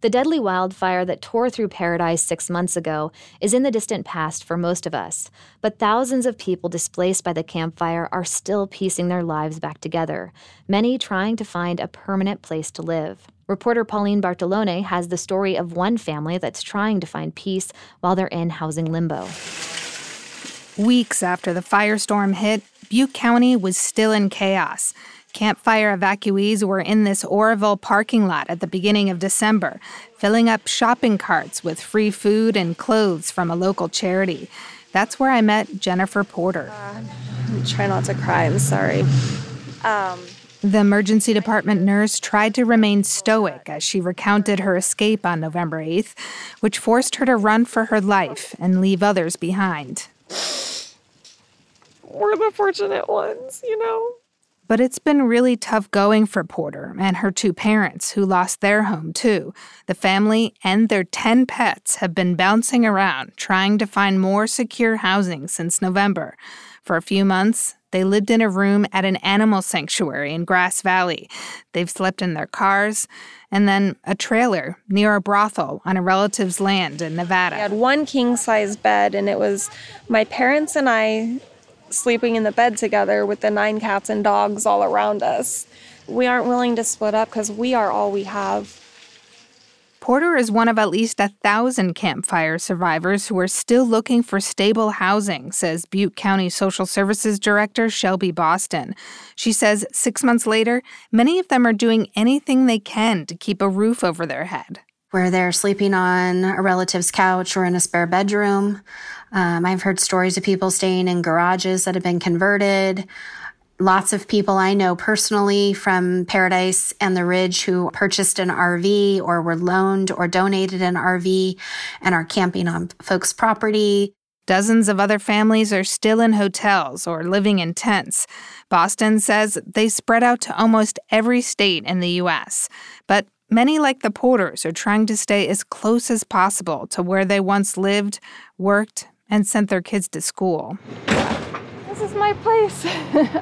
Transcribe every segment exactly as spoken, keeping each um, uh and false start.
The deadly wildfire that tore through Paradise six months ago is in the distant past for most of us, but thousands of people displaced by the Camp Fire are still piecing their lives back together, many trying to find a permanent place to live. Reporter Pauline Bartolone has the story of one family that's trying to find peace while they're in housing limbo. Weeks after the firestorm hit, Butte County was still in chaos. Camp Fire evacuees were in this Oroville parking lot at the beginning of December, filling up shopping carts with free food and clothes from a local charity. That's where I met Jennifer Porter. Uh, try not to cry, I'm sorry. Um, the emergency department nurse tried to remain stoic as she recounted her escape on November eighth, which forced her to run for her life and leave others behind. We're the fortunate ones, you know? But it's been really tough going for Porter and her two parents, who lost their home, too. The family and their ten pets have been bouncing around, trying to find more secure housing since November. For a few months, they lived in a room at an animal sanctuary in Grass Valley. They've slept in their cars, and then a trailer near a brothel on a relative's land in Nevada. I had one king-size bed, and it was my parents and I sleeping in the bed together with the nine cats and dogs all around us. We aren't willing to split up because we are all we have. Porter is one of at least a thousand campfire survivors who are still looking for stable housing, says Butte County Social Services Director Shelby Boston. She says six months later, many of them are doing anything they can to keep a roof over their head. Where they're sleeping on a relative's couch or in a spare bedroom. Um, I've heard stories of people staying in garages that have been converted. Lots of people I know personally from Paradise and the Ridge who purchased an R V or were loaned or donated an R V and are camping on folks' property. Dozens of other families are still in hotels or living in tents. Boston says they spread out to almost every state in the U S, but many, like the Porters, are trying to stay as close as possible to where they once lived, worked, and sent their kids to school. This is my place.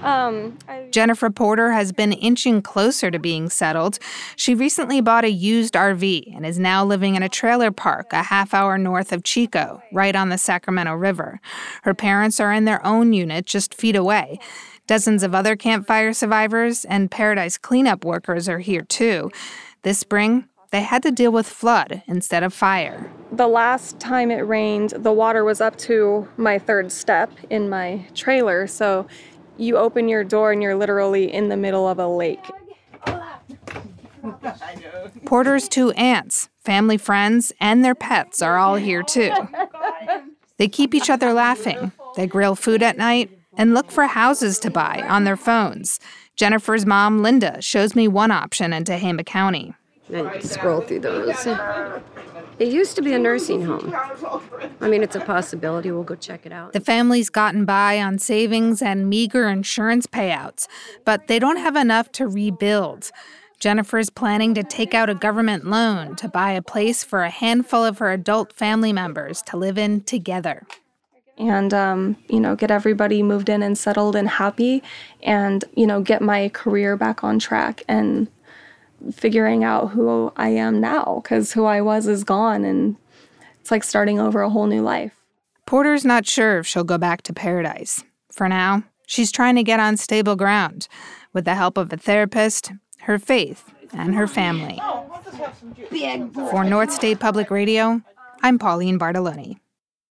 um, I... Jennifer Porter has been inching closer to being settled. She recently bought a used R V and is now living in a trailer park a half hour north of Chico, right on the Sacramento River. Her parents are in their own unit just feet away. Dozens of other campfire survivors and Paradise cleanup workers are here, too. This spring, they had to deal with flood instead of fire. The last time it rained, the water was up to my third step in my trailer. So you open your door and you're literally in the middle of a lake. Porter's two aunts, family friends, and their pets are all here too. They keep each other laughing. They grill food at night and look for houses to buy on their phones. Jennifer's mom, Linda, shows me one option in Tehama County. I scroll through those. It used to be a nursing home. I mean, it's a possibility. We'll go check it out. The family's gotten by on savings and meager insurance payouts, but they don't have enough to rebuild. Jennifer's planning to take out a government loan to buy a place for a handful of her adult family members to live in together. And, um, you know, get everybody moved in and settled and happy and, you know, get my career back on track and figuring out who I am now, because who I was is gone and it's like starting over a whole new life. Porter's not sure if she'll go back to Paradise. For now, she's trying to get on stable ground with the help of a therapist, her faith, and her family. For North State Public Radio, I'm Pauline Bartolone.